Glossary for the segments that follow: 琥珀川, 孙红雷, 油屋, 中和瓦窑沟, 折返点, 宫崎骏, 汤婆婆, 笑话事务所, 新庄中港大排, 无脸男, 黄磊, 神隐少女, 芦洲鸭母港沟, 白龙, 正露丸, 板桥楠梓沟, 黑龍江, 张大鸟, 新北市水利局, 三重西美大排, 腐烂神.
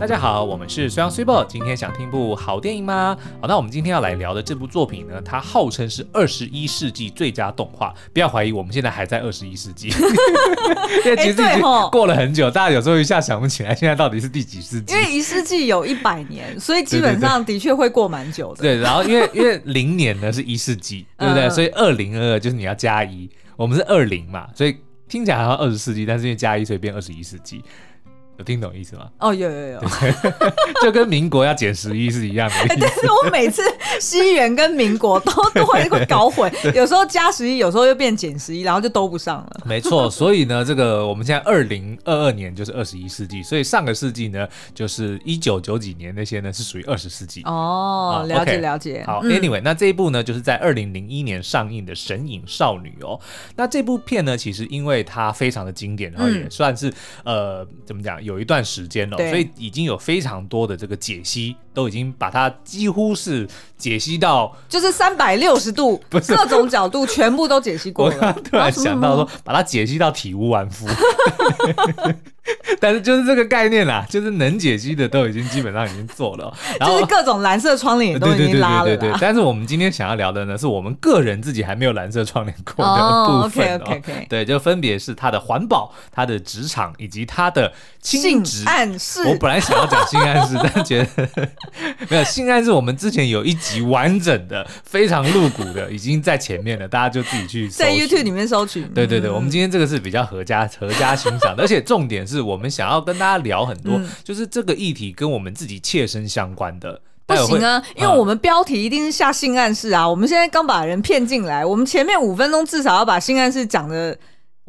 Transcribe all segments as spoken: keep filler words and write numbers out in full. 大家好，我们是虽然虽报，今天想听部好电影吗？好，那我们今天要来聊的这部作品呢，它号称是二十一世纪最佳动画。不要怀疑，我们现在还在二十一世纪，因为其实已经过了很久，欸、大家有时候一下想不起来现在到底是第几世纪。因为一世纪有一百年，所以基本上的确会过蛮久的。对， 对， 对， 对，然后因为因为零年呢是一世纪，对不对？嗯、所以二零二二就是你要加一，我们是二零嘛，所以听起来好像二十世纪，但是因为加一所以变二十一世纪。有听懂意思吗？哦，有有有，就跟民国要减十一是一样的意思、欸。但是我每次西元跟民国都都会搞混，有时候加十一，有时候又变减十一，然后就都不上了。没错，所以呢，这个我们现在二零二二年就是二十一世纪，所以上个世纪呢就是一九九几年那些呢是属于二十世纪。哦，了解、啊 okay、了解。好、嗯、，Anyway， 那这一部呢就是在二零零一年上映的《神隐少女》哦。那这部片呢，其实因为它非常的经典，然后也算是、嗯、呃怎么讲？有一段时间了、哦，所以已经有非常多的这个解析，都已经把它几乎是解析到，就是三百六十度，各种角度全部都解析过了。我刚刚突然想到说，啊、把它解析到体无完肤。但是就是这个概念啦，就是能解析的都已经基本上已经做了，然后就是各种蓝色窗帘也都已经拉了啦。对对对对对。但是我们今天想要聊的呢，是我们个人自己还没有蓝色窗帘过的部分、哦。Oh, OK OK OK。对，就分别是它的环保、它的职场以及它的性质暗示。我本来想要讲性暗示，但觉得没有性暗示。我们之前有一集完整的、非常露骨的，已经在前面了，大家就自己去搜在 YouTube 里面搜取。对对对，我们今天这个是比较合家合家欣赏的，而且重点是。我们想要跟大家聊很多、嗯、就是这个议题跟我们自己切身相关的不行啊，因为我们标题一定是下性暗示啊、嗯、我们现在刚把人骗进来，我们前面五分钟至少要把性暗示讲的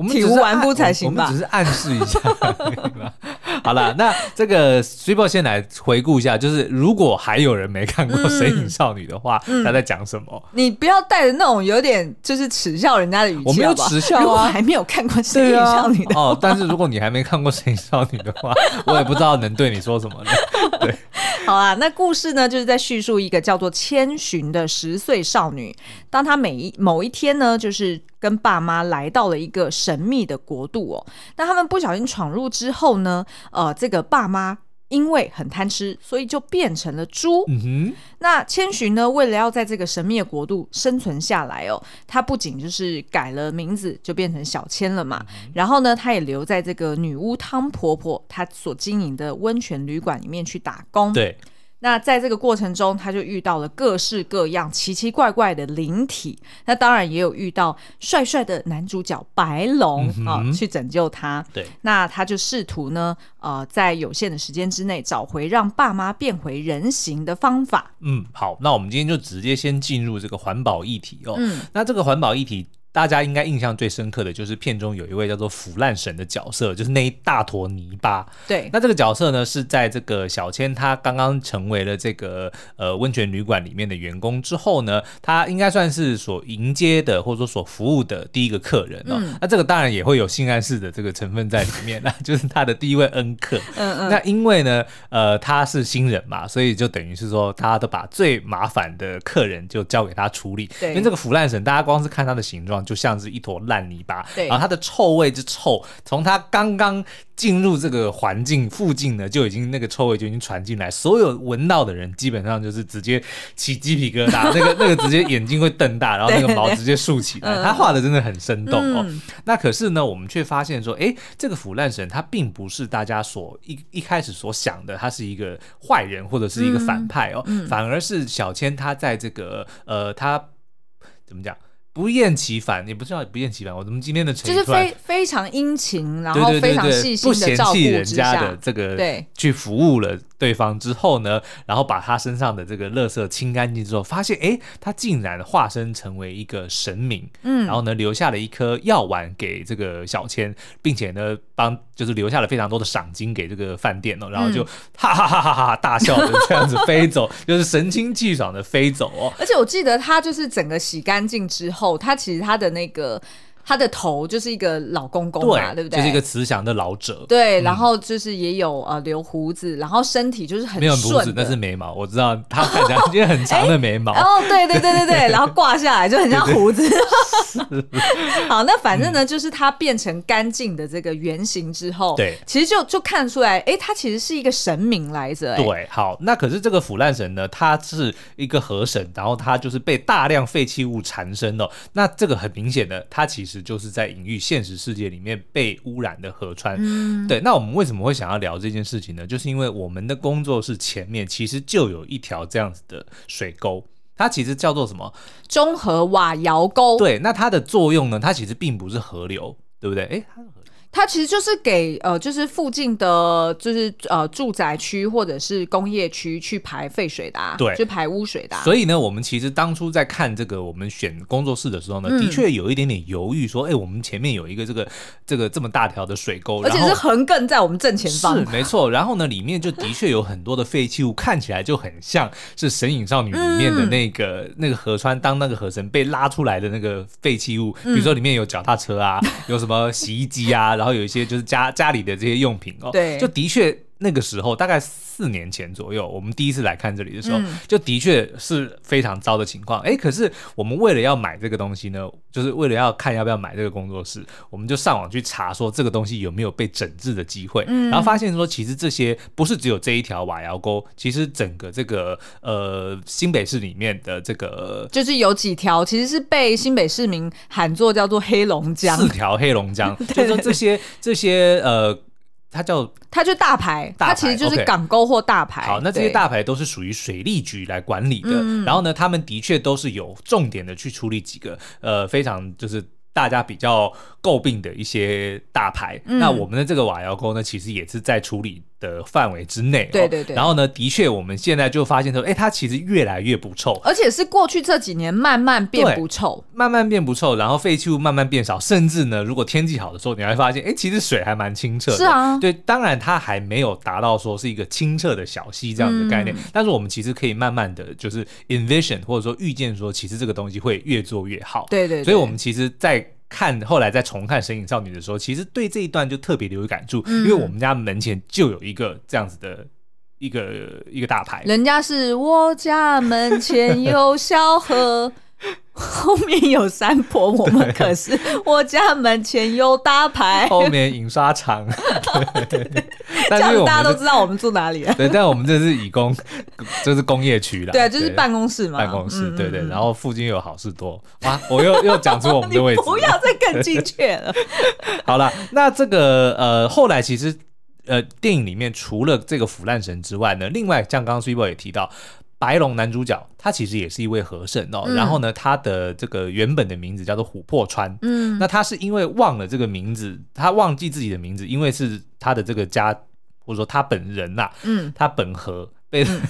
体无完肤才行吧，我们只是暗示一下好啦，那这个水宝先来回顾一下，就是如果还有人没看过《神隐少女》的话，嗯、他在讲什么？你不要带着那种有点就是耻笑人家的语气，我没有耻笑啊。如果还没有看过《神隐少女》的话、啊、哦，但是如果你还没看过《神隐少女》的话，我也不知道能对你说什么了。对，好啦，那故事呢，就是在叙述一个叫做千寻的十岁少女，当她每一某一天呢，就是。跟爸妈来到了一个神秘的国度哦，那他们不小心闯入之后呢，呃，这个爸妈因为很贪吃，所以就变成了猪。嗯哼。那千寻呢，为了要在这个神秘的国度生存下来哦，他不仅就是改了名字，就变成小千了嘛。嗯、然后呢，他也留在这个女巫汤婆婆她所经营的温泉旅馆里面去打工。对。那在这个过程中，他就遇到了各式各样奇奇怪怪的灵体，那当然也有遇到帅帅的男主角白龙、嗯啊、去拯救他。对，那他就试图呢，呃，在有限的时间之内找回让爸妈变回人形的方法。嗯，好，那我们今天就直接先进入这个环保议题哦。嗯，那这个环保议题。大家应该印象最深刻的就是片中有一位叫做腐烂神的角色，就是那一大坨泥巴。对，那这个角色呢是在这个小千他刚刚成为了这个呃温泉旅馆里面的员工之后呢，他应该算是所迎接的或者说所服务的第一个客人哦。嗯、那这个当然也会有性暗示的这个成分在里面啦，就是他的第一位恩客。嗯嗯。那因为呢，呃，他是新人嘛，所以就等于是说，大家都把最麻烦的客人就交给他处理。对，因为这个腐烂神，大家光是看他的形状。就像是一坨烂泥巴，然后它的臭味之臭，从它刚刚进入这个环境附近呢，就已经那个臭味就已经传进来，所有闻到的人基本上就是直接起鸡皮疙瘩，那个那个直接眼睛会瞪大，然后那个毛直接竖起来。他画的真的很生动哦。嗯、那可是呢，我们却发现说，哎，这个腐烂神他并不是大家所一一开始所想的，他是一个坏人或者是一个反派哦，嗯嗯、反而是小千他在这个呃，他怎么讲？不厌其烦，也不是要不厌其烦。我们今天的成语就是非非常殷勤，然后非常细心的照顾之下，不嫌弃人家的这个去服务了对方之后呢，然后把他身上的这个垃圾清干净之后，发现哎，他竟然化身成为一个神明，嗯，然后呢留下了一颗药丸给这个小千，并且呢帮就是留下了非常多的赏金给这个饭店哦，然后就、嗯、哈哈哈哈哈哈大笑的这样子飞走，就是神清气爽的飞走哦。而且我记得他就是整个洗干净之后。他其实他的那个他的头就是一个老公公嘛， 对， 对不对？就是一个慈祥的老者。对，嗯、然后就是也有呃留胡子，然后身体就是很顺的没有胡子，那是眉毛。我知道他看起来因为很长的眉毛。哦，对对对对对，然后挂下来就很像胡子。对对好，那反正呢，嗯、就是他变成干净的这个原型之后，对，其实就就看出来，哎，他其实是一个神明来着。对，好，那可是这个腐烂神呢，他是一个河神，然后他就是被大量废弃物缠身的、哦。那这个很明显的，他其实就是在隐喻现实世界里面被污染的河川。嗯、对，那我们为什么会想要聊这件事情呢？就是因为我们的工作室前面其实就有一条这样子的水沟。它其实叫做什么？中和瓦窑沟。对，那它的作用呢？它其实并不是河流，对不对？哎，它是河流。它其实就是给呃，就是附近的，就是呃住宅区或者是工业区去排废水的、啊，对，去排污水的、啊。所以呢，我们其实当初在看这个我们选工作室的时候呢，嗯、的确有一点点犹豫，说，哎、欸，我们前面有一个这个这个这么大条的水沟，而且是横亘在我们正前方，是没错。然后呢，里面就的确有很多的废弃物，看起来就很像是《神隐少女》里面的那个、嗯、那个河川，当那个河神被拉出来的那个废弃物，比如说里面有脚踏车啊，嗯、有什么洗衣机啊。然后有一些就是家家里的这些用品哦，对，就的确那个时候大概四年前左右，我们第一次来看这里的时候，嗯、就的确是非常糟的情况。哎，可是我们为了要买这个东西呢，就是为了要看要不要买这个工作室，我们就上网去查说这个东西有没有被整治的机会，嗯、然后发现说其实这些不是只有这一条瓦窑沟，其实整个这个呃新北市里面的这个就是有几条其实是被新北市民喊作叫做黑龙江，四条黑龙江，就是说这些这些呃。它叫它就大排，它其实就是港沟或大排。好，那这些大排都是属于水利局来管理的，嗯、然后呢，他们的确都是有重点的去处理几个呃非常就是大家比较诟病的一些大排。嗯、那我们的这个瓦窑沟呢，其实也是在处理的范围之内，对对对。然后呢，的确我们现在就发现说，哎，它其实越来越不臭，而且是过去这几年慢慢变不臭，慢慢变不臭，然后废弃物慢慢变少，甚至呢，如果天气好的时候，你还发现，哎，其实水还蛮清澈的。是啊，对，当然它还没有达到说是一个清澈的小溪这样的概念，嗯、但是我们其实可以慢慢的就是 envision 或者说预见说，其实这个东西会越做越好。对对对，所以我们其实，在看后来在重看《神隐少女》的时候，其实对这一段就特别有感触，嗯、因为我们家门前就有一个这样子的一个一个大牌，人家是我家门前有小河。后面有山坡，我们可是我家门前有大排，后面印刷厂。对，但是大家都知道我们住哪里了。对，但我们这是以工，这是工业区啦。对，就是办公室嘛。办公室，对对。然后附近有好事多。哇，我又又讲出我们的位置。不要再更精确了。好啦，那这个呃，后来其实呃，电影里面除了这个腐烂神之外呢，另外像刚刚 Super 也提到。白龙男主角他其实也是一位河神哦，嗯、然后呢他的这个原本的名字叫做琥珀川，嗯，那他是因为忘了这个名字，他忘记自己的名字，因为是他的这个家或者说他本人啦、啊，嗯，他本河被、嗯、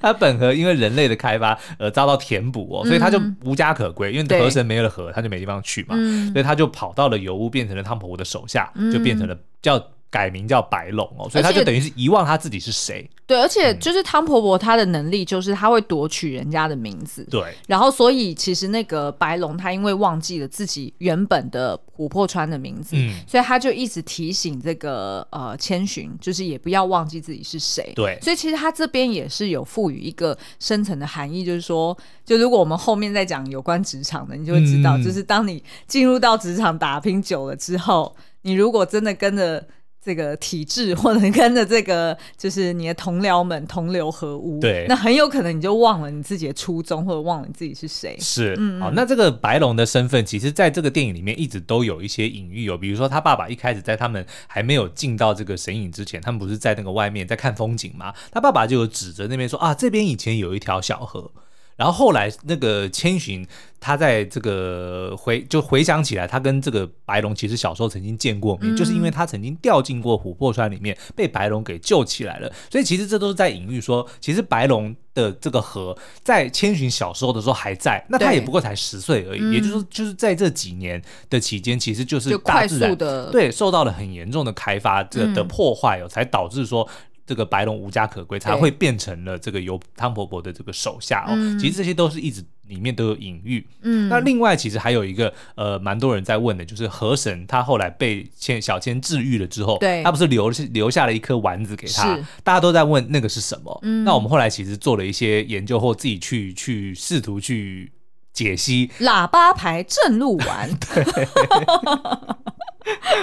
他本河因为人类的开发而遭到填补哦，嗯、所以他就无家可归，因为河神没有了河他就没地方去嘛，嗯、所以他就跑到了油屋，变成了汤婆婆的手下，就变成了叫改名叫白龙哦，所以他就等于是遗忘他自己是谁。对，而且就是汤婆婆她的能力就是她会夺取人家的名字，对，然后所以其实那个白龙他因为忘记了自己原本的琥珀川的名字，嗯、所以他就一直提醒这个呃千寻，就是也不要忘记自己是谁。对，所以其实他这边也是有赋予一个深层的含义，就是说，就如果我们后面再讲有关职场的，你就会知道，嗯、就是当你进入到职场打拼久了之后，你如果真的跟着这个体制或者跟着这个就是你的同僚们同流合污，对，那很有可能你就忘了你自己的初衷，或者忘了你自己是谁。是，嗯、好，那这个白龙的身份其实在这个电影里面一直都有一些隐喻，有比如说他爸爸一开始在他们还没有进到这个神隐之前，他们不是在那个外面在看风景吗？他爸爸就有指着那边说啊，这边以前有一条小河，然后后来那个千寻他在这个回就回想起来，他跟这个白龙其实小时候曾经见过面，嗯、就是因为他曾经掉进过琥珀川里面被白龙给救起来了，所以其实这都是在隐喻说其实白龙的这个河在千寻小时候的时候还在，那他也不过才十岁而已，也就是说就是在这几年的期间其实就是大自然就快速的对受到了很严重的开发的破坏，哦，嗯、才导致说这个白龙无家可归，才会变成了这个由汤婆婆的这个手下哦、嗯。其实这些都是一直里面都有隐喻。嗯，那另外其实还有一个呃，蛮多人在问的，就是河神他后来被千小千治愈了之后，对，他不是留留下了一颗丸子给他，大家都在问那个是什么、嗯。那我们后来其实做了一些研究或自己去去试图去解析喇叭牌正露丸。对。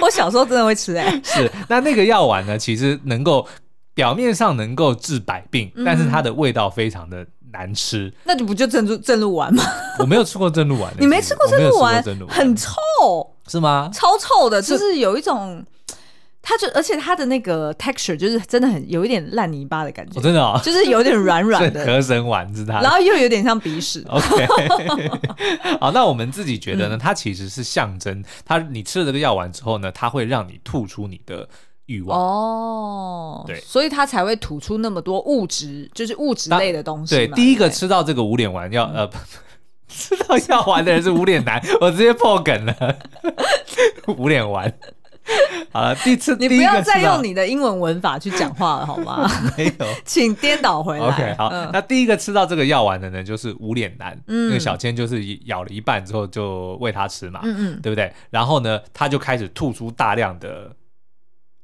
我小时候真的会吃哎、欸，是那那个药丸呢，其实能够表面上能够治百病、嗯，但是它的味道非常的难吃。那你不就正露正露丸吗？我没有吃过正露丸，你没吃过正露丸，很臭，是吗？超臭的，就是有一种。它就而且它的那个 texture 就是真的很有一点烂泥巴的感觉，哦、真的、哦，就是有点软软的。河神丸是它，然后又有点像鼻屎。OK， 好，那我们自己觉得呢，它其实是象征，它你吃了这个药丸之后呢，它会让你吐出你的欲望。哦，对，所以它才会吐出那么多物质，就是物质类的东西嘛。对，第一个吃到这个无脸丸要、嗯、呃。吃到药丸的人是无脸男，我直接破梗了，无脸丸。好了，第次你不要再用你的英文文法去讲话了，好吗？没有，请颠倒回来。OK， 好、嗯，那第一个吃到这个药丸的呢，就是无脸男。嗯，那个小千就是咬了一半之后就喂他吃嘛，嗯嗯，对不对？然后呢，他就开始吐出大量的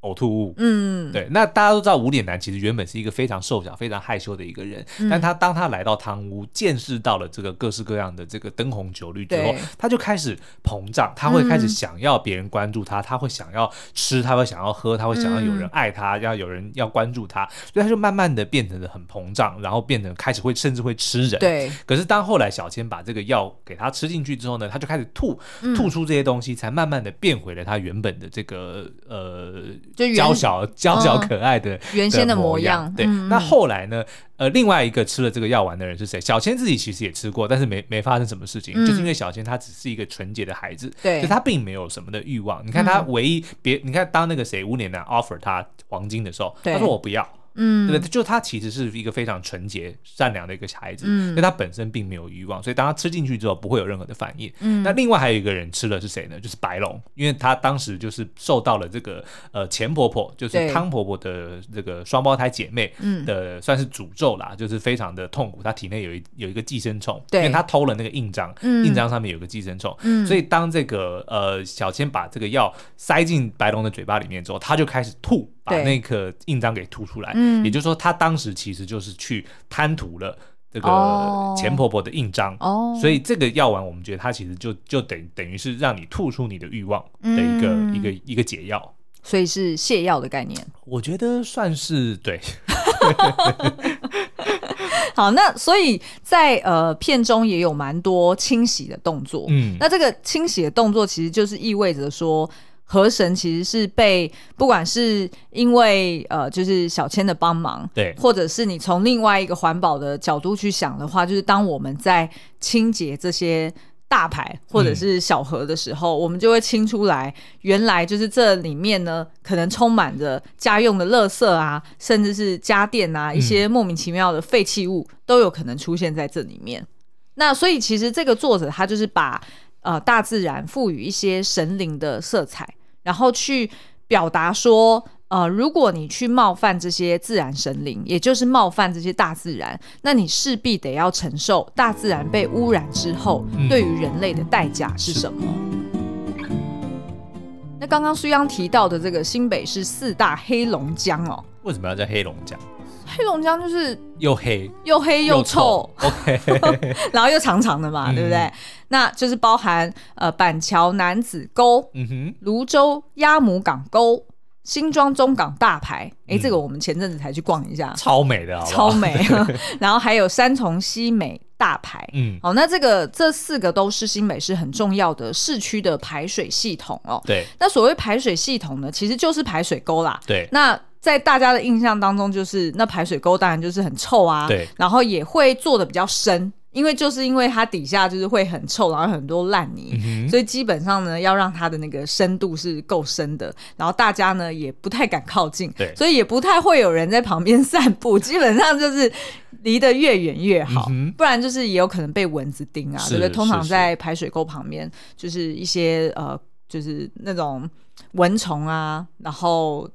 呕吐物。嗯，对。那大家都知道，无脸男其实原本是一个非常瘦小、非常害羞的一个人，嗯、但他当他来到汤屋，见识到了这个各式各样的这个灯红酒绿之后，他就开始膨胀，他会开始想要别人关注他，嗯、他会想要吃，他会想要喝，他会想要有人爱他，嗯、要有人要关注他，所以他就慢慢的变成了很膨胀，然后变成开始会甚至会吃人。对。可是当后来小千把这个药给他吃进去之后呢，他就开始吐，吐出这些东西，才慢慢的变回了他原本的这个呃。就娇小、娇小可爱的、嗯、原先的模样，对、嗯。那后来呢？呃，另外一个吃了这个药丸的人是谁？小千自己其实也吃过，但是没没发生什么事情、嗯，就是因为小千她只是一个纯洁的孩子，对，就她并没有什么的欲望。你看她唯一别、嗯，你看当那个谁无脸男 offer 她黄金的时候，她说我不要。嗯，对，就他其实是一个非常纯洁、善良的一个孩子，嗯，因为他本身并没有欲望，所以当他吃进去之后不会有任何的反应。嗯，那另外还有一个人吃了是谁呢？就是白龙，因为他当时就是受到了这个呃钱婆婆，就是汤婆婆的这个双胞胎姐妹的算是诅咒啦，就是非常的痛苦。她体内有一有一个寄生虫，因为她偷了那个印章，嗯、印章上面有个寄生虫，嗯、所以当这个呃小千把这个药塞进白龙的嘴巴里面之后，他就开始吐。把那颗印章给吐出来、嗯、也就是说他当时其实就是去贪图了这个钱婆婆的印章、哦、所以这个药丸我们觉得它其实就就等等于是让你吐出你的欲望的一个、嗯、一个一个解药，所以是泻药的概念，我觉得算是对。好，那所以在呃片中也有蛮多清洗的动作、嗯、那这个清洗的动作其实就是意味着说河神其实是被不管是因为呃就是小千的帮忙，对，或者是你从另外一个环保的角度去想的话，就是当我们在清洁这些大牌或者是小河的时候、嗯、我们就会清出来原来就是这里面呢可能充满着家用的垃圾啊，甚至是家电啊，一些莫名其妙的废弃物都有可能出现在这里面、嗯、那所以其实这个作者他就是把呃大自然赋予一些神灵的色彩，然后去表达说呃，如果你去冒犯这些自然神灵，也就是冒犯这些大自然，那你势必得要承受大自然被污染之后、嗯、对于人类的代价是什么。那刚刚苏央提到的这个新北市四大黑龙江哦，为什么要叫黑龙江？黑龙江就是又黑又黑又臭，又臭 OK， 然后又长长的嘛、嗯、对不对？那就是包含呃板桥楠梓沟、嗯哼、芦洲鸭母港沟、新庄中港大排，哎、欸，这个我们前阵子才去逛一下，超美的好不好，超美。然后还有三重西美大排，嗯，哦，那这个这四个都是新北市很重要的市区的排水系统哦。对，那所谓排水系统呢，其实就是排水沟啦。对，那在大家的印象当中，就是那排水沟当然就是很臭啊，对，然后也会做的比较深。因为就是因为它底下就是会很臭，然后很多烂泥、嗯、所以基本上呢要让它的那个深度是够深的，然后大家呢也不太敢靠近，对，所以也不太会有人在旁边散步，基本上就是离得越远越好、嗯、不然就是也有可能被蚊子叮啊，对不对？通常在排水沟旁边就是一些呃就是那种蚊虫啊，然后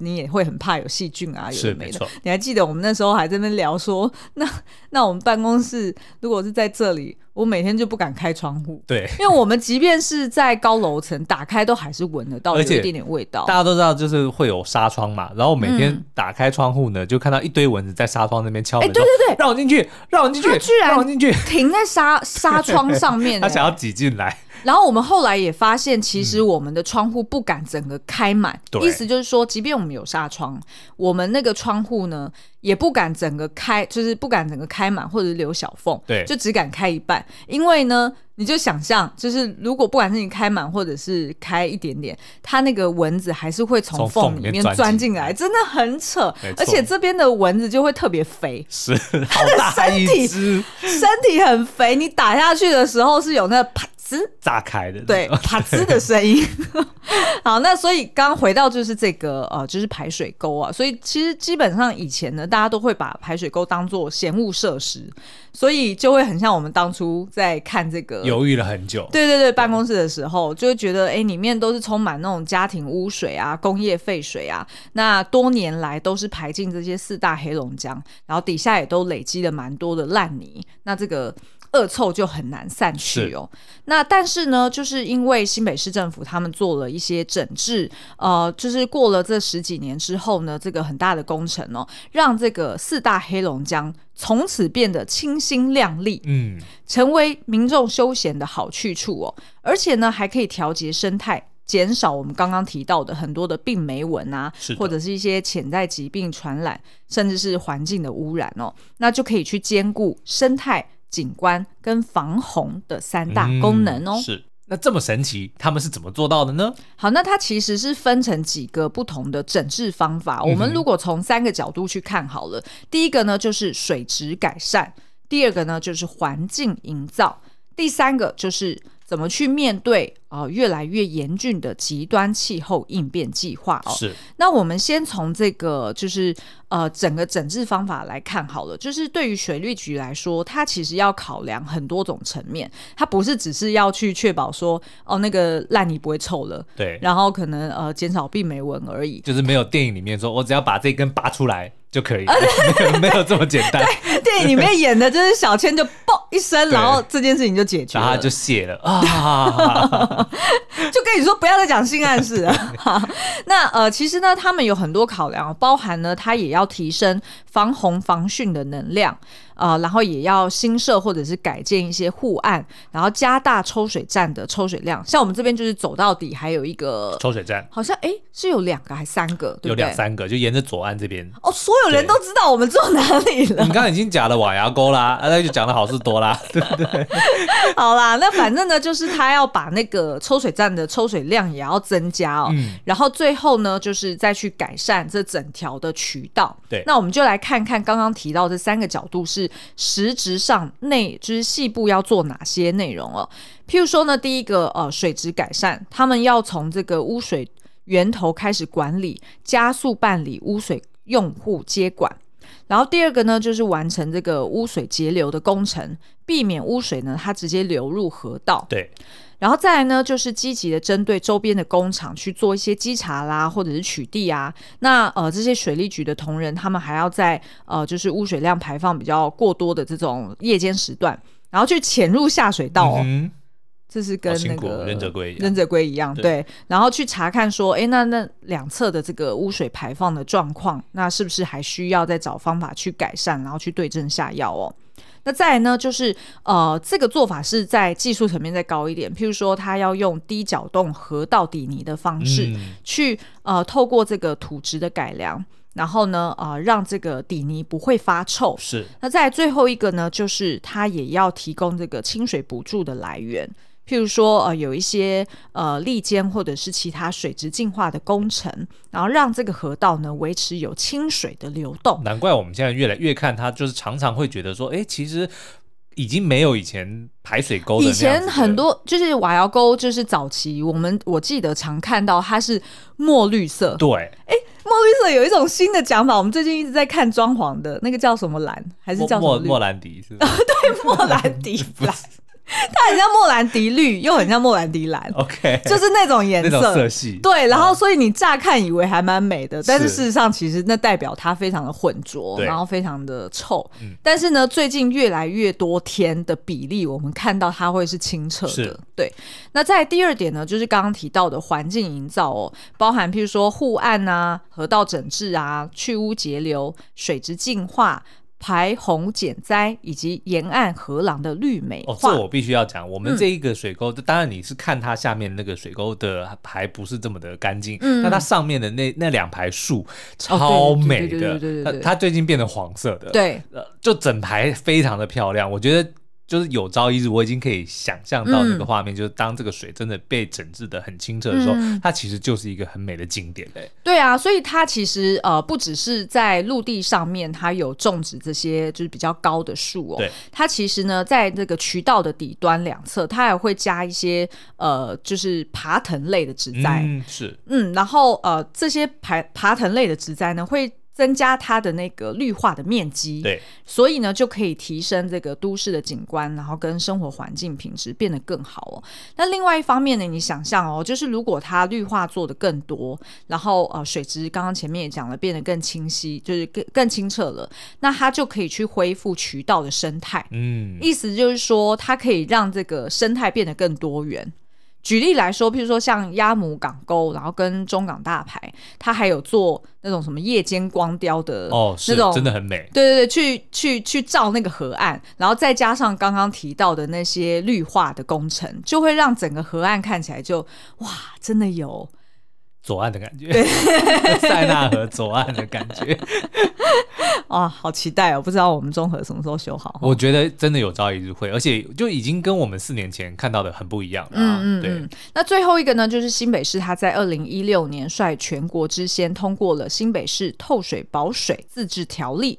你也会很怕有细菌啊，有的没的。你还记得我们那时候还在那边聊说，那那我们办公室如果是在这里，我每天就不敢开窗户，对，因为我们即便是在高楼层打开都还是闻得到有一点点味道。大家都知道就是会有纱窗嘛，然后每天打开窗户呢，嗯、就看到一堆蚊子在纱窗那边敲门，哎、欸，对对对，让我进去，让我进去，居然让我进去，停在纱纱窗上面、欸，他想要挤进来。然后我们后来也发现，其实我们的窗户不敢整个开满、嗯、意思就是说即便我们有纱窗，我们那个窗户呢也不敢整个开，就是不敢整个开满或者留小缝，对，就只敢开一半。因为呢你就想象，就是如果不管是你开满或者是开一点点，它那个蚊子还是会从缝里面钻进来，真的很扯。而且这边的蚊子就会特别肥，是它的身体身体很肥，你打下去的时候是有那个啪吱炸开的，对，啪吱的声音。好，那所以刚回到就是这个呃，就是排水沟啊，所以其实基本上以前呢，大家都会把排水沟当作闲物设施，所以就会很像我们当初在看这个。犹豫了很久，对对对，办公室的时候就会觉得，哎、欸，里面都是充满那种家庭污水啊、工业废水啊，那多年来都是排进这些四大黑龙江，然后底下也都累积了蛮多的烂泥，那这个恶臭就很难散去哦。那但是呢，就是因为新北市政府他们做了一些整治，呃，就是过了这十几年之后呢，这个很大的工程哦，让这个四大黑龙江从此变得清新亮丽，嗯，成为民众休闲的好去处哦。而且呢，还可以调节生态，减少我们刚刚提到的很多的病媒蚊啊，或者是一些潜在疾病传染，甚至是环境的污染哦。那就可以去兼顾生态、景观跟防洪的三大功能哦、嗯、是。那这么神奇，他们是怎么做到的呢？好，那它其实是分成几个不同的整治方法、嗯、我们如果从三个角度去看好了。第一个呢就是水质改善，第二个呢就是环境营造，第三个就是怎么去面对、呃、越来越严峻的极端气候应变计划、哦、是。那我们先从这个就是呃整个整治方法来看好了。就是对于水利局来说，它其实要考量很多种层面，它不是只是要去确保说哦那个烂泥不会臭了，对，然后可能呃减少病媒蚊而已，就是没有电影里面说我只要把这根拔出来就可以了、啊、没有这么简单。对，电影里面演的就是小千就嘣一声，然后这件事情就解决了，然后他就谢了啊。就跟你说不要再讲性暗示了。那呃，其实呢他们有很多考量，包含呢他也要提升防洪防汛的能量，呃，然后也要新设或者是改建一些护岸，然后加大抽水站的抽水量。像我们这边就是走到底还有一个抽水站，好像哎是有两个还三个，对不对？有两三个，就沿着左岸这边。哦，所有人都知道我们坐哪里了。你刚刚已经讲了瓦牙沟啦，那就讲的好事多啦，对不对？好啦，那反正呢，就是他要把那个抽水站的抽水量也要增加哦。嗯、然后最后呢，就是再去改善这整条的渠道。对，那我们就来看看刚刚提到这三个角度是。实质上内就是细部要做哪些内容哦？譬如说呢，第一个呃水质改善，他们要从这个污水源头开始管理，加速办理污水用户接管。然后第二个呢，就是完成这个污水截流的工程，避免污水呢它直接流入河道。对。然后再来呢，就是积极的针对周边的工厂去做一些稽查啦，或者是取缔啊。那呃，这些水利局的同仁，他们还要在呃，就是污水量排放比较过多的这种夜间时段，然后去潜入下水道哦。嗯，这是跟那个忍者龟一样，忍者龟一样，对。然后去查看说，哎，那那两侧的这个污水排放的状况，那是不是还需要再找方法去改善，然后去对症下药哦。那再来呢，就是呃，这个做法是在技术层面再高一点，譬如说，它要用低搅动河道底泥的方式，嗯、去呃，透过这个土质的改良，然后呢，呃，让这个底泥不会发臭。是。那再来最后一个呢，就是它也要提供这个清水补助的来源，譬如说，呃，有一些呃砾间或者是其他水质净化的工程，然后让这个河道呢维持有清水的流动。难怪我们现在越来越看它，就是常常会觉得说，哎，其实已经没有以前排水沟的那样子的。以前很多就是瓦窑沟，就是早期我们我记得常看到它是墨绿色。对，哎。墨绿色有一种新的讲法，我们最近一直在看装潢的那个叫什么蓝，还是叫什么绿？莫兰迪是吧？对，莫兰迪蓝。他很像莫兰迪绿，又很像莫兰迪蓝 ，OK， 就是那种颜色，那种色系。对，然后所以你乍看以为还蛮美的，嗯、但是事实上其实那代表它非常的浑浊，然后非常的臭。嗯、但是呢，最近越来越多天的比例，我们看到它会是清澈的。对。那在第二点呢，就是刚刚提到的环境营造哦，包含譬如说护岸啊、河道整治啊、去污节流、水质净化。排洪减灾以及沿岸河廊的绿美化、哦、这我必须要讲，我们这一个水沟、嗯、当然你是看它下面那个水沟的还不是这么的干净、嗯、那它上面的那那两排树超美的，它最近变成黄色的，对、呃，就整排非常的漂亮。我觉得就是有朝一日我已经可以想象到那个画面、嗯、就是当这个水真的被整治得很清澈的时候、嗯、它其实就是一个很美的景点、欸、对啊，所以它其实呃不只是在陆地上面它有种植这些就是比较高的树哦，它其实呢在这个渠道的底端两侧它还会加一些呃就是爬藤类的植栽，嗯是嗯，然后呃这些爬爬藤类的植栽呢会增加它的那个绿化的面积，对，所以呢就可以提升这个都市的景观，然后跟生活环境品质变得更好哦。那另外一方面呢，你想象哦，就是如果它绿化做得更多，然后呃水质刚刚前面也讲了变得更清晰，就是 更, 更清澈了，那它就可以去恢复渠道的生态，嗯，意思就是说它可以让这个生态变得更多元。举例来说，譬如说像鸭母港沟，然后跟中港大排，它还有做那种什么夜间光雕的哦，是真的很美。对对对，去去去照那个河岸，然后再加上刚刚提到的那些绿化的工程，就会让整个河岸看起来就哇，真的有左岸的感觉，塞纳河左岸的感觉。哇，好期待哦！不知道我们中和什么时候修好。我觉得真的有朝一日会，而且就已经跟我们四年前看到的很不一样了、啊。嗯, 嗯, 嗯对。那最后一个呢，就是新北市它在二零一六年率全国之先通过了《新北市透水保水自治条例》。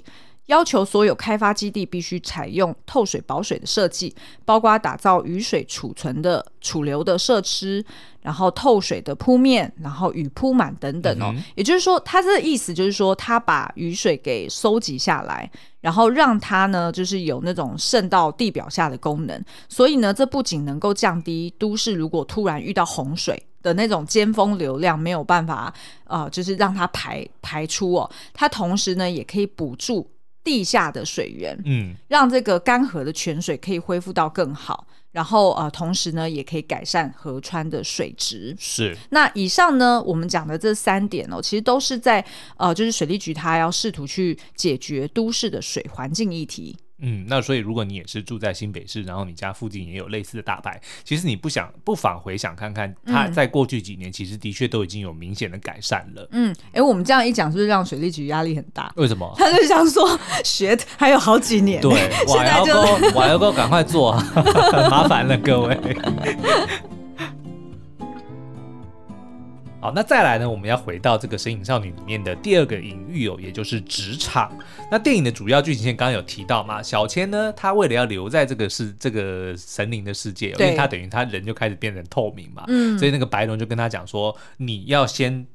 要求所有开发基地必须采用透水保水的设计，包括打造雨水储存的储留的设施，然后透水的铺面，然后雨铺满等等哦。嗯、也就是说，它这个意思就是说，它把雨水给收集下来，然后让它呢，就是有那种渗到地表下的功能。所以呢，这不仅能够降低都市如果突然遇到洪水的那种尖峰流量没有办法呃，就是让它排排出哦，它同时呢也可以补助地下的水源，嗯，让这个干涸的泉水可以恢复到更好，然后呃，同时呢，也可以改善河川的水质。是。那以上呢，我们讲的这三点哦，其实都是在呃，就是水利局它要试图去解决都市的水环境议题。嗯，那所以如果你也是住在新北市，然后你家附近也有类似的大排，其实你不想不妨回想看看，它在过去几年其实的确都已经有明显的改善了。嗯，哎、欸，我们这样一讲，是不是让水利局压力很大？为什么？他就想说，学还有好几年，对，现在就我要够赶快做，很麻烦了各位。好，那再来呢，我们要回到这个《神隐少女》里面的第二个隐喻哦，也就是职场。那电影的主要剧情线刚刚有提到嘛，小千呢，她为了要留在这个是这个神灵的世界、哦，因为她等于她人就开始变成透明嘛，嗯、所以那个白龙就跟她讲说，你要先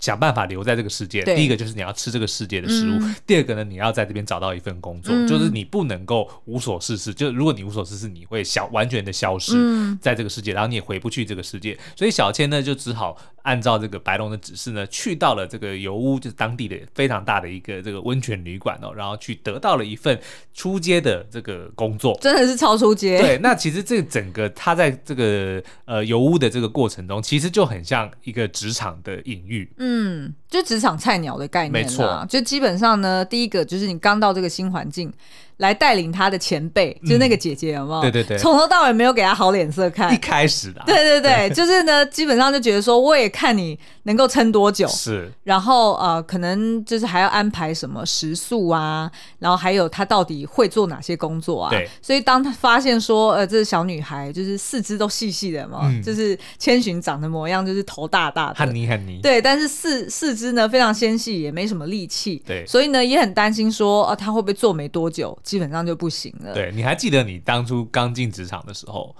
想办法留在这个世界。第一个就是你要吃这个世界的食物，嗯、第二个呢，你要在这边找到一份工作，嗯、就是你不能够无所事事。就如果你无所事事，你会消完全的消失在这个世界，嗯、然后你也回不去这个世界。所以小千呢，就只好按照这个白龙的指示呢，去到了这个油屋，就是当地的非常大的一个这个温泉旅馆哦，然后去得到了一份初阶的这个工作，真的是超初阶。对，那其实这整个他在这个呃油屋的这个过程中，其实就很像一个职场的隐喻。嗯嗯，就职场菜鸟的概念啦，没错。就基本上呢，第一个就是你刚到这个新环境，来带领他的前辈，嗯、就是那个姐姐，有没有？对对对，从头到尾没有给他好脸色看。一开始的、啊，对对对，对就是呢，基本上就觉得说，我也看你能够撑多久。是，然后呃，可能就是还要安排什么食宿啊，然后还有他到底会做哪些工作啊？对。所以当他发现说，呃，这个小女孩就是四肢都细细的嘛，嗯、就是千寻长的模样，就是头大大的，很泥很泥。对，但是四四肢呢非常纤细，也没什么力气。对，所以呢也很担心说，啊，他会不会做没多久？基本上就不行了。对，你还记得你当初刚进职场的时候，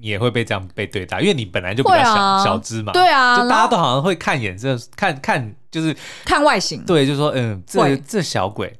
你也会被这样被对待，因为你本来就比较小、啊、小只嘛。对啊，就大家都好像会看眼色，看看就是看外形。对，就说嗯，这这小鬼。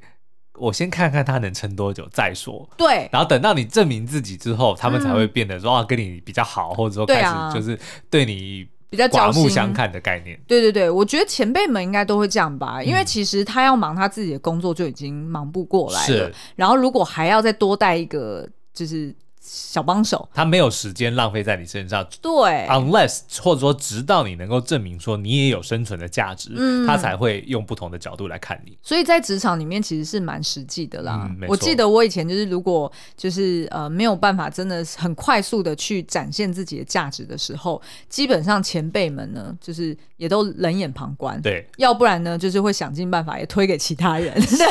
我先看看他能撑多久再说，对，然后等到你证明自己之后，他们才会变得说、嗯、啊跟你比较好，或者说开始就是对你比较刮目相看的概念。对对对，我觉得前辈们应该都会这样吧、嗯、因为其实他要忙他自己的工作就已经忙不过来了，是，然后如果还要再多带一个就是小帮手，他没有时间浪费在你身上，对 unless 或者说直到你能够证明说你也有生存的价值、嗯、他才会用不同的角度来看你，所以在职场里面其实是蛮实际的啦、嗯、我记得我以前就是如果就是呃没有办法真的很快速的去展现自己的价值的时候，基本上前辈们呢就是也都冷眼旁观，对，要不然呢就是会想尽办法也推给其他人对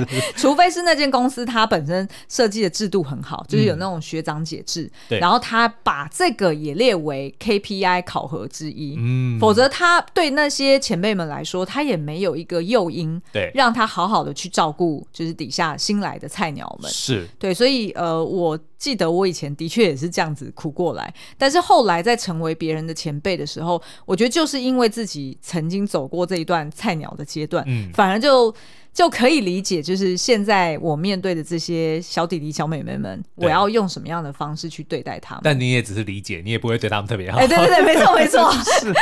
不对？除非是那间公司它本身设计的制度很好，就是有那种学长解制，然后他把这个也列为 K P I 考核之一、嗯、否则他对那些前辈们来说他也没有一个诱因让他好好的去照顾就是底下新来的菜鸟们，是，对，所以呃，我记得我以前的确也是这样子苦过来，但是后来在成为别人的前辈的时候，我觉得就是因为自己曾经走过这一段菜鸟的阶段、嗯、反而就就可以理解就是现在我面对的这些小弟弟小妹妹们我要用什么样的方式去对待他们，但你也只是理解，你也不会对他们特别好、欸、对对对，没错没错就是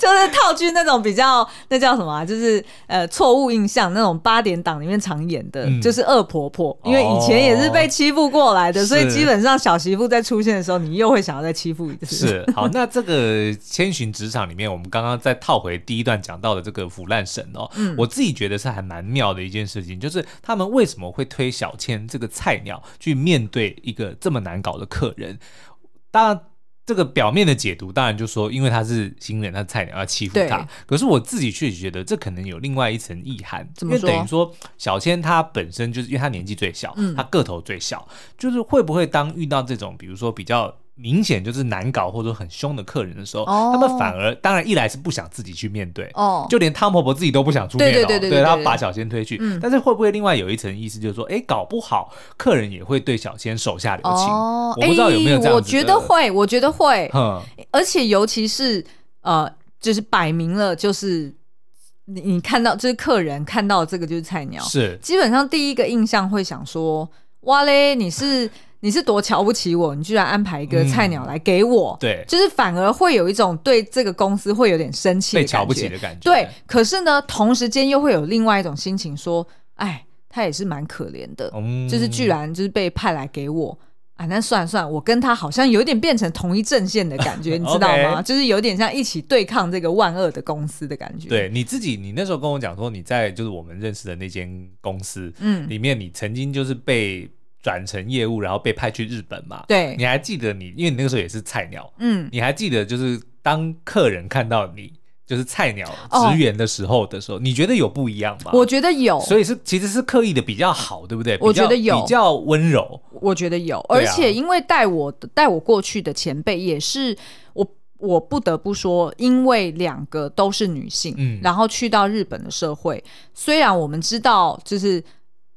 就是套句那种比较那叫什么、啊、就是呃错误印象，那种八点档里面常演的、嗯、就是恶婆婆，因为以前也是被欺负过来的、哦、所以基本上小媳妇在出现的时候你又会想要再欺负一次，是，好，那这个千寻职场里面我们刚刚再套回第一段讲到的这个腐烂神哦、嗯，我自己觉得是还蛮妙的一件事情，就是他们为什么会推小千这个菜鸟去面对一个这么难搞的客人，当然这个表面的解读当然就说因为他是新人，他是菜鸟要欺负他，可是我自己却觉得这可能有另外一层意涵，因为等于说小千他本身就是因为他年纪最小、嗯、他个头最小，就是会不会当遇到这种比如说比较明显就是难搞或者很凶的客人的时候、哦、他们反而当然一来是不想自己去面对、哦、就连汤婆婆自己都不想出面、哦、对对对 对, 对, 对, 对, 对, 对, 对, 对他把小千推去、嗯、但是会不会另外有一层意思就是说哎，搞不好客人也会对小千手下留情、哦、我不知道有没有这样子的，我觉得会我觉得会、嗯、而且尤其是呃，就是摆明了就是你, 你看到就是客人看到这个就是菜鸟，是基本上第一个印象会想说哇嘞你是你是多瞧不起我，你居然安排一个菜鸟来给我、嗯、对，就是反而会有一种对这个公司会有点生气的感觉，被瞧不起的感觉，对，可是呢同时间又会有另外一种心情说哎，他也是蛮可怜的、嗯、就是居然就是被派来给我啊，那算了算了，我跟他好像有点变成同一阵线的感觉你知道吗、okay、就是有点像一起对抗这个万恶的公司的感觉，对，你自己你那时候跟我讲说你在就是我们认识的那间公司、嗯、里面你曾经就是被转成业务然后被派去日本嘛，对，你还记得你因为你那个时候也是菜鸟，嗯，你还记得就是当客人看到你就是菜鸟职员的时候的时候、哦、你觉得有不一样吗？我觉得有，所以是其实是刻意的比较好对不对？我觉得有，比较温柔，我觉得有，而且因为带我带我过去的前辈也是我我不得不说因为两个都是女性、嗯、然后去到日本的社会，虽然我们知道就是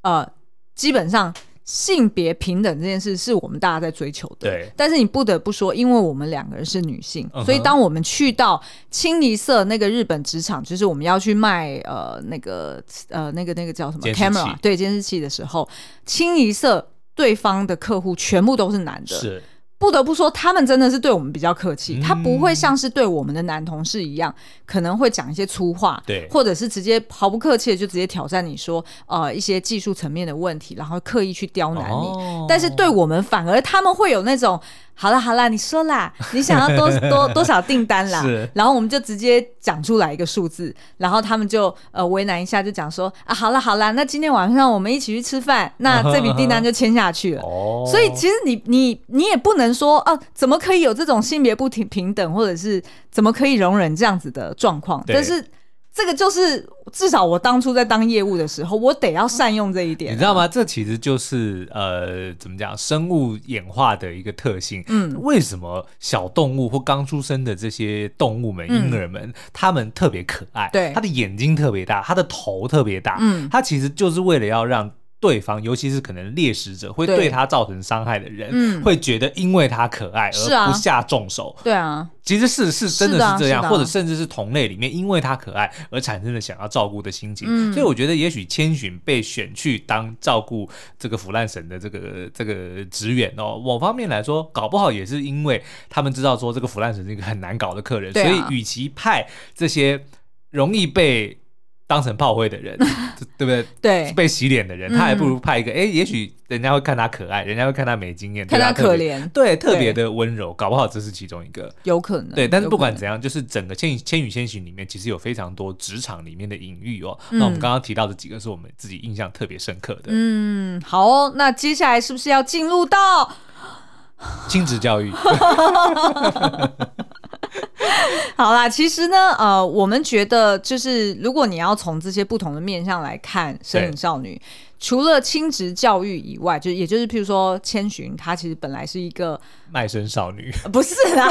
呃基本上性别平等这件事是我们大家在追求的，对，但是你不得不说因为我们两个人是女性、uh-huh. 所以当我们去到清一色那个日本职场，就是我们要去卖呃那个呃那个那个叫什么 camera 对监视器的时候，清一色对方的客户全部都是男的，是不得不说他们真的是对我们比较客气、嗯、他不会像是对我们的男同事一样可能会讲一些粗话，对，或者是直接毫不客气的就直接挑战你说呃一些技术层面的问题，然后刻意去刁难你、哦、但是对我们反而他们会有那种好啦好啦你说啦你想要多多多少订单啦然后我们就直接讲出来一个数字，然后他们就呃为难一下就讲说啊好啦好啦那今天晚上我们一起去吃饭，那这笔订单就签下去了、哦、所以其实你你你也不能说啊怎么可以有这种性别不平等，或者是怎么可以容忍这样子的状况，但是这个就是至少我当初在当业务的时候我得要善用这一点、啊、你知道吗？这其实就是呃，怎么讲生物演化的一个特性、嗯、为什么小动物或刚出生的这些动物们、嗯、婴儿们他们特别可爱，对，他的眼睛特别大，他的头特别大、嗯、他其实就是为了要让对方尤其是可能猎食者会对他造成伤害的人、嗯、会觉得因为他可爱而不下重手。对啊，其实是是真的是这样，是、啊是啊、或者甚至是同类里面因为他可爱而产生了想要照顾的心情、嗯、所以我觉得也许千寻被选去当照顾这个腐烂神的这个这个职员哦，某方面来说搞不好也是因为他们知道说这个腐烂神是一个很难搞的客人、啊、所以与其派这些容易被当成炮灰的人对不对？对，被洗脸的人、嗯、他还不如派一个哎，也许人家会看他可爱，人家会看他没经验，看他可怜，对，特别的温柔，搞不好这是其中一个，有可能。对，但是不管怎样，就是整个千与千寻里面其实有非常多职场里面的隐喻哦、嗯、那我们刚刚提到的几个是我们自己印象特别深刻的。嗯，好哦，那接下来是不是要进入到亲子教育好啦，其实呢呃，我们觉得就是如果你要从这些不同的面向来看神隐少女，除了亲职教育以外，就也就是譬如说千寻她其实本来是一个卖身少女、呃、不是啦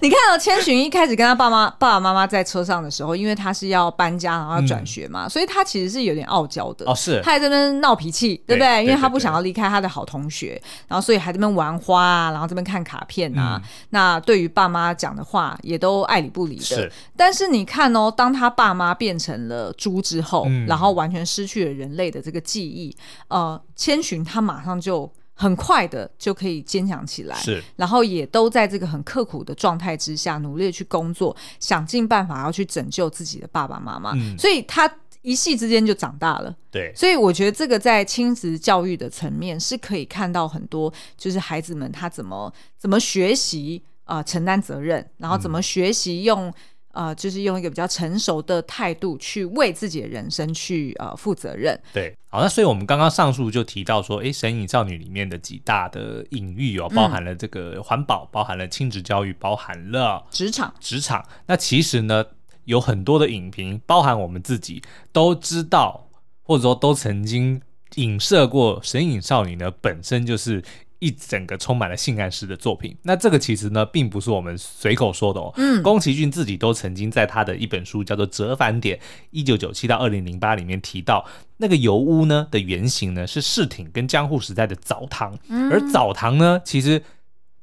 你看到、哦、千寻一开始跟她爸妈爸爸妈妈在车上的时候，因为她是要搬家然后要转学嘛、嗯、所以她其实是有点傲娇的、哦、是她还在那边闹脾气，对不 对, 对因为她不想要离开她的好同学，然后所以还在那边玩花啊，然后这边看卡片啊、嗯、那对于爸妈讲的话也都爱理不理的。是，但是你看哦，当她爸妈变成了猪之后、嗯、然后完全失去了人类的这个记忆，呃，千寻他马上就很快的就可以坚强起来，是，然后也都在这个很刻苦的状态之下努力去工作，想尽办法要去拯救自己的爸爸妈妈、嗯、所以他一夕之间就长大了。对，所以我觉得这个在亲子教育的层面是可以看到很多，就是孩子们他怎么怎么学习、呃、承担责任，然后怎么学习用、嗯呃，就是用一个比较成熟的态度去为自己的人生去呃负责任。对，好，那所以我们刚刚上述就提到说，哎，神隐少女里面的几大的隐喻哦，包含了这个环保，包含了亲职教育，包含了职场，职场。那其实呢，有很多的影评，包含我们自己都知道，或者说都曾经影射过神隐少女呢，本身就是一整个充满了性暗示的作品。那这个其实呢并不是我们随口说的哦，嗯，宫崎骏自己都曾经在他的一本书叫做《折返点》一九九七到二零零八里面提到，那个油屋呢的原型呢是室町跟江户时代的澡堂，而澡堂呢其实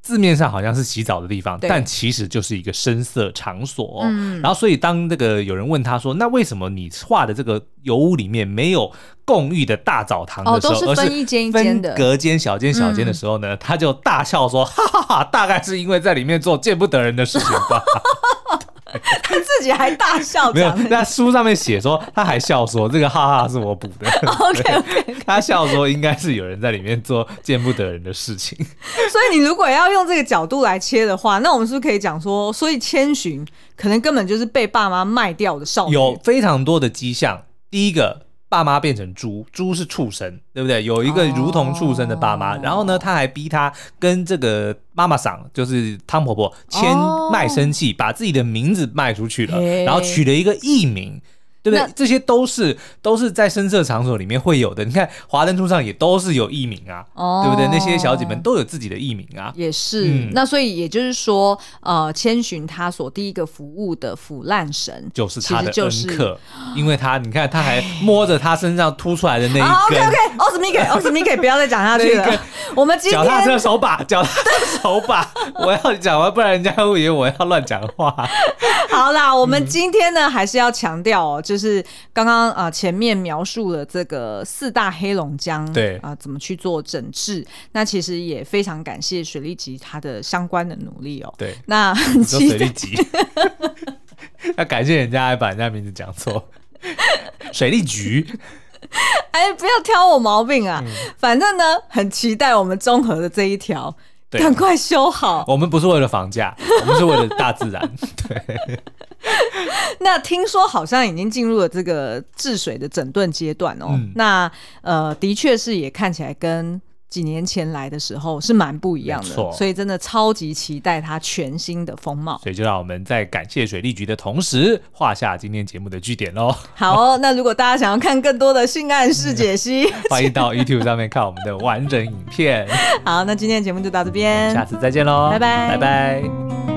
字面上好像是洗澡的地方，但其实就是一个声色场所、哦嗯、然后所以当那个有人问他说，那为什么你画的这个油屋里面没有共浴的大澡堂的时候、哦、都是分一间一间的，分隔间小间小间的时候呢、嗯、他就大笑说哈哈哈，大概是因为在里面做见不得人的事情吧他自己还大笑，没有，那书上面写说他还笑说这个哈哈是我补的okay, okay, okay. 他笑说应该是有人在里面做见不得人的事情所以你如果要用这个角度来切的话，那我们是不是可以讲说，所以千寻可能根本就是被爸妈卖掉的少女？有非常多的迹象。第一个，爸妈变成猪，猪是畜生，对不对？有一个如同畜生的爸妈、哦、然后呢他还逼他跟这个妈妈桑，就是汤婆婆签卖身契、哦、把自己的名字卖出去了，然后取了一个艺名，对不对？这些都是都是在声色场所里面会有的。你看华灯初上也都是有艺名啊、哦、对不对？那些小姐们都有自己的艺名啊，也是、嗯、那所以也就是说呃，千寻他所第一个服务的腐烂神就是他的恩客、就是、因为他你看他还摸着他身上凸出来的那一根、啊、OK OK Osmike Osmike 不要再讲下去了我们今天脚踏车手把脚踏车手把我要讲完，不然人家会以为我要乱讲话好啦，我们今天呢、嗯、还是要强调哦，就是刚刚、呃、前面描述了这个四大黑龙江对、呃、怎么去做整治，那其实也非常感谢水利局他的相关的努力哦。对，那你说水利局要感谢人家还把人家名字讲错水利局哎，不要挑我毛病啊、嗯、反正呢很期待我们综合的这一条赶快修好，我们不是为了房价我们是为了大自然对那听说好像已经进入了这个治水的整顿阶段哦、嗯、那呃，的确是也看起来跟几年前来的时候是蛮不一样的，所以真的超级期待它全新的风貌。所以就让我们在感谢水利局的同时画下今天节目的句点咯。好哦那如果大家想要看更多的性暗示解析、嗯、欢迎到 YouTube 上面看我们的完整影片好，那今天的节目就到这边，下次再见咯，拜拜拜拜。